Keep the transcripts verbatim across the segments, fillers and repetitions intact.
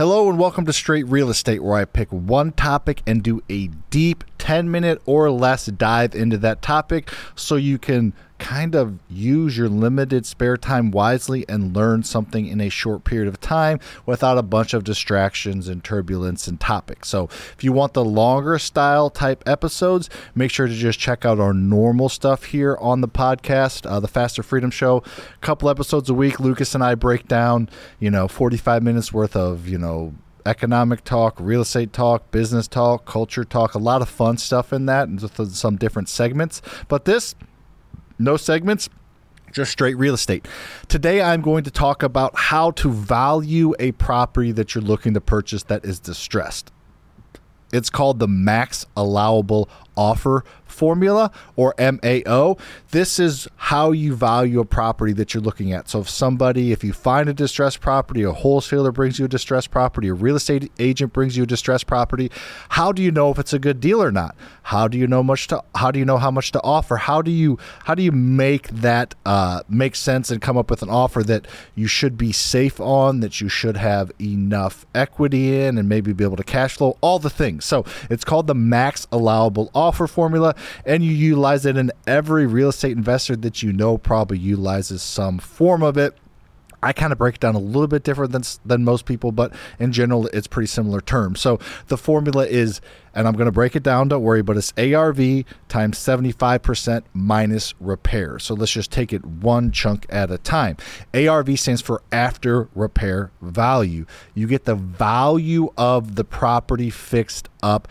Hello and welcome to Straight Real Estate, where I pick one topic and do a deep ten minute or less dive into that topic so you can kind of use your limited spare time wisely and learn something in a short period of time without a bunch of distractions and turbulence and topics. So if you want the longer style type episodes, make sure to just check out our normal stuff here on the podcast, uh, the Faster Freedom Show. A couple episodes a week, Lucas and I break down, you know, forty-five minutes worth of, you know, economic talk, real estate talk, business talk, culture talk, a lot of fun stuff in that, and just some different segments. But this, no segments, just straight real estate. Today, I'm going to talk about how to value a property that you're looking to purchase that is distressed. It's called the Max Allowable Offer Formula, or M A O. This is how you value a property that you're looking at. So if somebody, if you find a distressed property, a wholesaler brings you a distressed property, a real estate agent brings you a distressed property, how do you know if it's a good deal or not? How do you know much to, how do you know how much to offer? How do you, how do you make that uh, make sense and come up with an offer that you should be safe on, that you should have enough equity in and maybe be able to cash flow, all the things. So it's called the Max Allowable Offer Formula, and you utilize it, and every real estate investor that you know probably utilizes some form of it. I kind of break it down a little bit different than than most people, but in general, it's pretty similar terms. So the formula is, and I'm going to break it down, don't worry, but it's A R V times seventy-five percent minus repair. So let's just take it one chunk at a time. A R V stands for after repair value. You get the value of the property fixed up,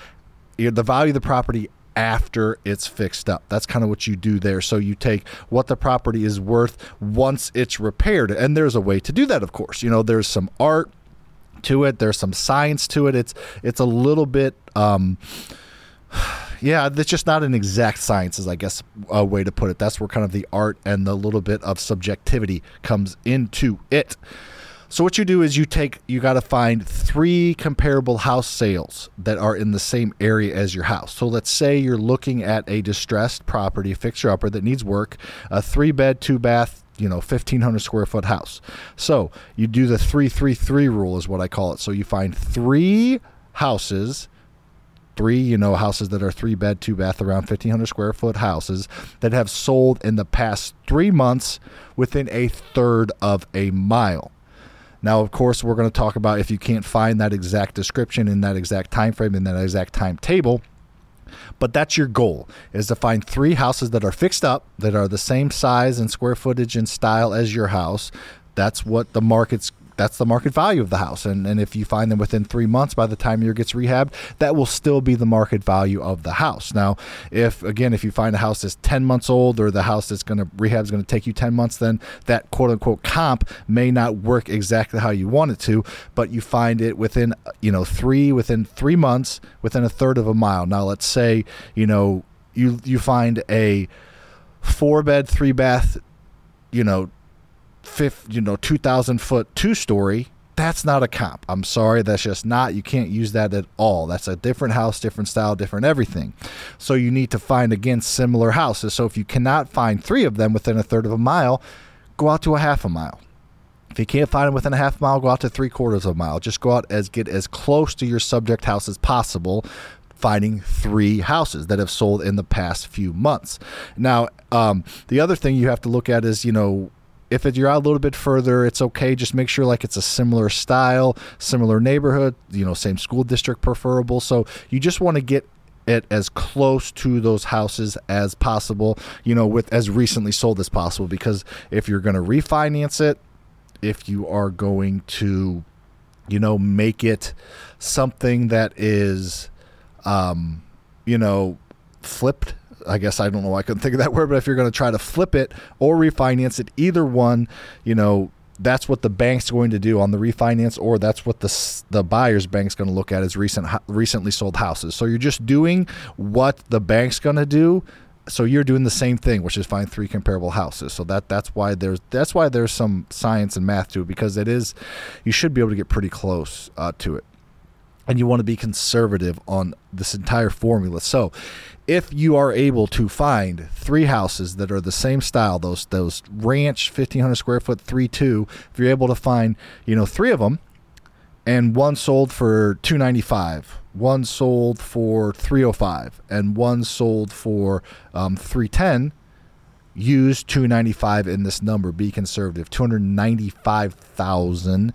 the value of the property after it's fixed up. That's kind of what you do there. So you take what the property is worth once it's repaired. And there's a way to do that, of course. You know, there's some art to it. There's some science to it. It's it's a little bit, um, yeah, that's just not an exact science is, I guess, a way to put it. That's where kind of the art and the little bit of subjectivity comes into it. So what you do is you take, you got to find three comparable house sales that are in the same area as your house. So let's say you're looking at a distressed property, a fixer-upper that needs work, a three-bed, two-bath, you know, fifteen hundred square foot house. So you do the three three three rule is what I call it. So you find three houses, three, you know, houses that are three-bed, two-bath, around fifteen hundred square foot houses that have sold in the past three months within a third of a mile. Now, of course, we're going to talk about if you can't find that exact description in that exact time frame, in that exact timetable. But that's your goal, is to find three houses that are fixed up, that are the same size and square footage and style as your house. That's what the market's, that's the market value of the house. And, and if you find them within three months, by the time yours gets rehabbed, that will still be the market value of the house. Now, if, again, if you find a house that's ten months old, or the house that's going to rehab is going to take you ten months, then that quote unquote comp may not work exactly how you want it to, but you find it within, you know, three, within three months, within a third of a mile. Now, let's say, you know, you, you find a four bed, three bath, you know, Fifth, you know, two thousand foot two story. That's not a comp. I'm sorry. That's just not, you can't use that at all. That's a different house, different style, different everything. So you need to find, again, similar houses. So if you cannot find three of them within a third of a mile, go out to a half a mile. If you can't find them within a half mile, go out to three quarters of a mile. Just go out as get as close to your subject house as possible, finding three houses that have sold in the past few months. Now, um, the other thing you have to look at is, you know, if you're out a little bit further, it's okay. Just make sure like it's a similar style, similar neighborhood, you know, same school district preferable. So you just want to get it as close to those houses as possible, you know, with as recently sold as possible, because if you're going to refinance it, if you are going to, you know, make it something that is, um, you know, flipped, I guess I don't know why I couldn't think of that word, but if you're going to try to flip it or refinance it, either one, you know, that's what the bank's going to do on the refinance, or that's what the the buyer's bank's going to look at as recent recently sold houses. So you're just doing what the bank's going to do. So you're doing the same thing, which is find three comparable houses. So that that's why there's that's why there's some science and math to it, because it is, you should be able to get pretty close uh, to it. And you want to be conservative on this entire formula. So if you are able to find three houses that are the same style, those those ranch fifteen hundred square foot three two, if you're able to find, you know, three of them, and one sold for two ninety-five, one sold for three oh five, and one sold for um, three ten, use two ninety-five in this number. Be conservative. two hundred ninety-five thousand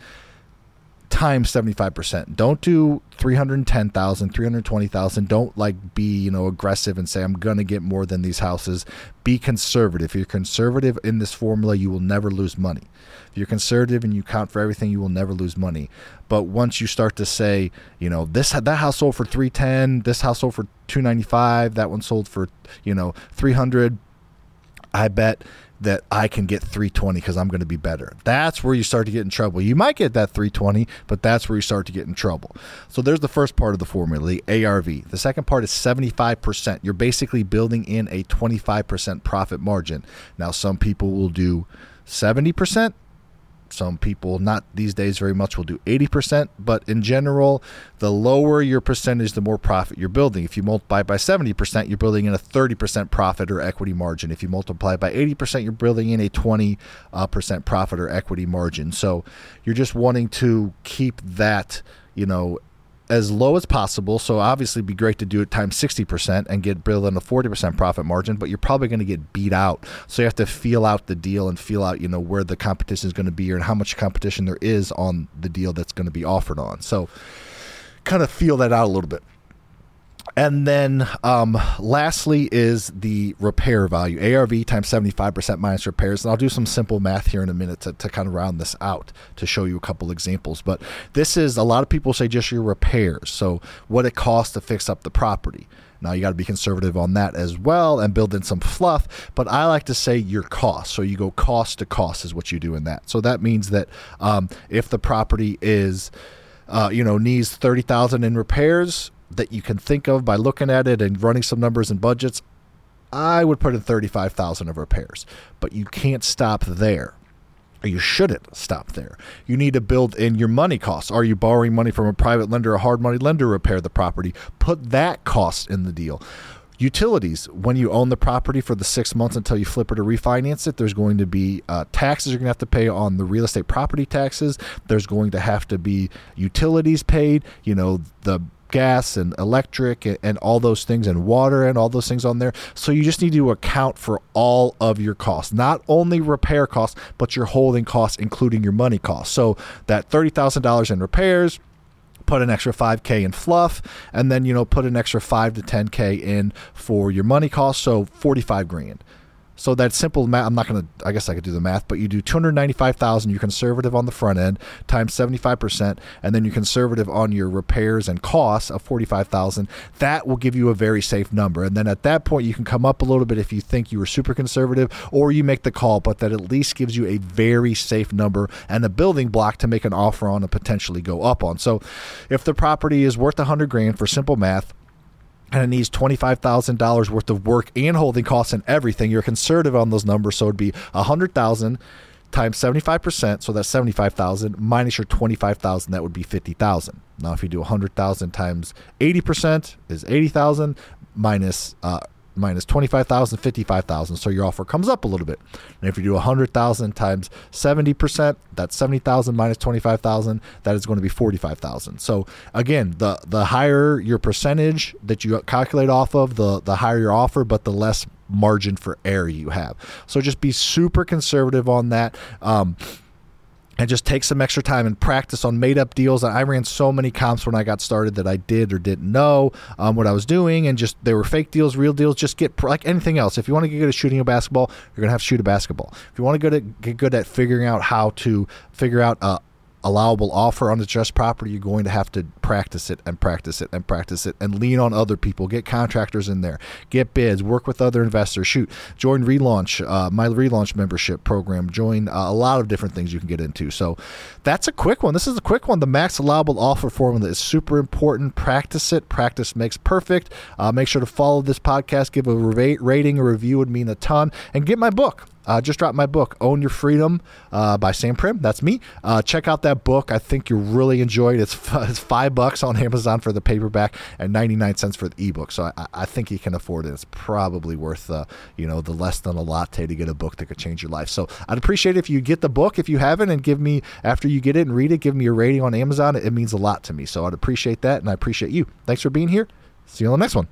times seventy-five percent. Don't do three hundred ten thousand, three hundred twenty thousand. Don't like be, you know, aggressive and say, I'm going to get more than these houses. Be conservative. If you're conservative in this formula, you will never lose money. If you're conservative and you count for everything, you will never lose money. But once you start to say, you know, this, that house sold for three ten, this house sold for two ninety-five, that one sold for, you know, three hundred, I bet that I can get three twenty because I'm going to be better. That's where you start to get in trouble. You might get that three twenty, but that's where you start to get in trouble. So there's the first part of the formula, the A R V. The second part is seventy-five percent. You're basically building in a twenty-five percent profit margin. Now, some people will do seventy percent. Some people, not these days very much, will do eighty percent. But in general, the lower your percentage, the more profit you're building. If you multiply by seventy percent, you're building in a thirty percent profit or equity margin. If you multiply by eighty percent, you're building in a twenty percent uh, profit or equity margin. So you're just wanting to keep that, you know, as low as possible. So obviously it'd be great to do it times sixty percent and get built in a forty percent profit margin, but you're probably going to get beat out. So you have to feel out the deal and feel out, you know, where the competition is going to be and how much competition there is on the deal that's going to be offered on. So kind of feel that out a little bit. And then um, lastly is the repair value, A R V times seventy-five percent minus repairs. And I'll do some simple math here in a minute to, to kind of round this out to show you a couple examples. But this is, a lot of people say just your repairs. So what it costs to fix up the property. Now you got to be conservative on that as well and build in some fluff, but I like to say your cost. So you go cost to cost is what you do in that. So that means that um, if the property is, uh, you know, needs thirty thousand dollars in repairs, that you can think of by looking at it and running some numbers and budgets, I would put in thirty-five thousand dollars of repairs. But you can't stop there. Or you shouldn't stop there. You need to build in your money costs. Are you borrowing money from a private lender, a hard money lender to repair the property? Put that cost in the deal. Utilities, when you own the property for the six months until you flip it or refinance it, there's going to be uh, taxes you're going to have to pay on the real estate property taxes. There's going to have to be utilities paid, you know, the gas and electric and all those things and water and all those things on there. So you just need to account for all of your costs, not only repair costs, but your holding costs, including your money costs. So that thirty thousand dollars in repairs, put an extra five K in fluff, and then, you know, put an extra five to ten K in for your money costs. So forty-five grand. So that simple math, I'm not going to, I guess I could do the math, but you do two hundred ninety-five thousand dollars, you're conservative on the front end, times seventy-five percent, and then you're conservative on your repairs and costs of forty-five thousand dollars. That will give you a very safe number. And then at that point, you can come up a little bit if you think you were super conservative, or you make the call, but that at least gives you a very safe number and a building block to make an offer on and potentially go up on. So if the property is worth one hundred grand for simple math, and it needs twenty-five thousand dollars worth of work and holding costs and everything, you're conservative on those numbers. So it'd be one hundred thousand times seventy-five percent. So that's seventy-five thousand minus your twenty-five thousand. That would be fifty thousand. Now, if you do one hundred thousand times eighty percent is eighty thousand minus, uh, minus twenty-five thousand, fifty-five thousand. So your offer comes up a little bit. And if you do one hundred thousand times seventy percent, that's seventy thousand minus twenty-five thousand. That is going to be forty-five thousand. So again, the, the higher your percentage that you calculate off of, the, the higher your offer, but the less margin for error you have. So just be super conservative on that. Um, And just take some extra time and practice on made-up deals. I ran so many comps when I got started that I did or didn't know um, what I was doing, and just they were fake deals, real deals. Just get like anything else. If you want to get good at shooting a basketball, you're gonna have to shoot a basketball. If you want to go to get good at figuring out how to figure out a allowable offer on the just property, you're going to have to practice it and practice it and practice it and lean on other people. Get contractors in there, get bids, work with other investors. Shoot, join relaunch, uh, my relaunch membership program. Join uh, a lot of different things you can get into. So that's a quick one. This is a quick one. The max allowable offer formula is super important. Practice it. Practice makes perfect. Uh, make sure to follow this podcast. Give a rating, a review would mean a ton. And get my book. Uh, just dropped my book, Own Your Freedom uh, by Sam Prim. That's me. Uh, check out that book. I think you'll really enjoy it. It's, f- it's five bucks on Amazon for the paperback and ninety-nine cents for the ebook. So I, I think you can afford it. It's probably worth uh, you know, the less than a latte to get a book that could change your life. So I'd appreciate it if you get the book, if you haven't, and give me, after you get it and read it, give me a rating on Amazon. It, it means a lot to me. So I'd appreciate that, and I appreciate you. Thanks for being here. See you on the next one.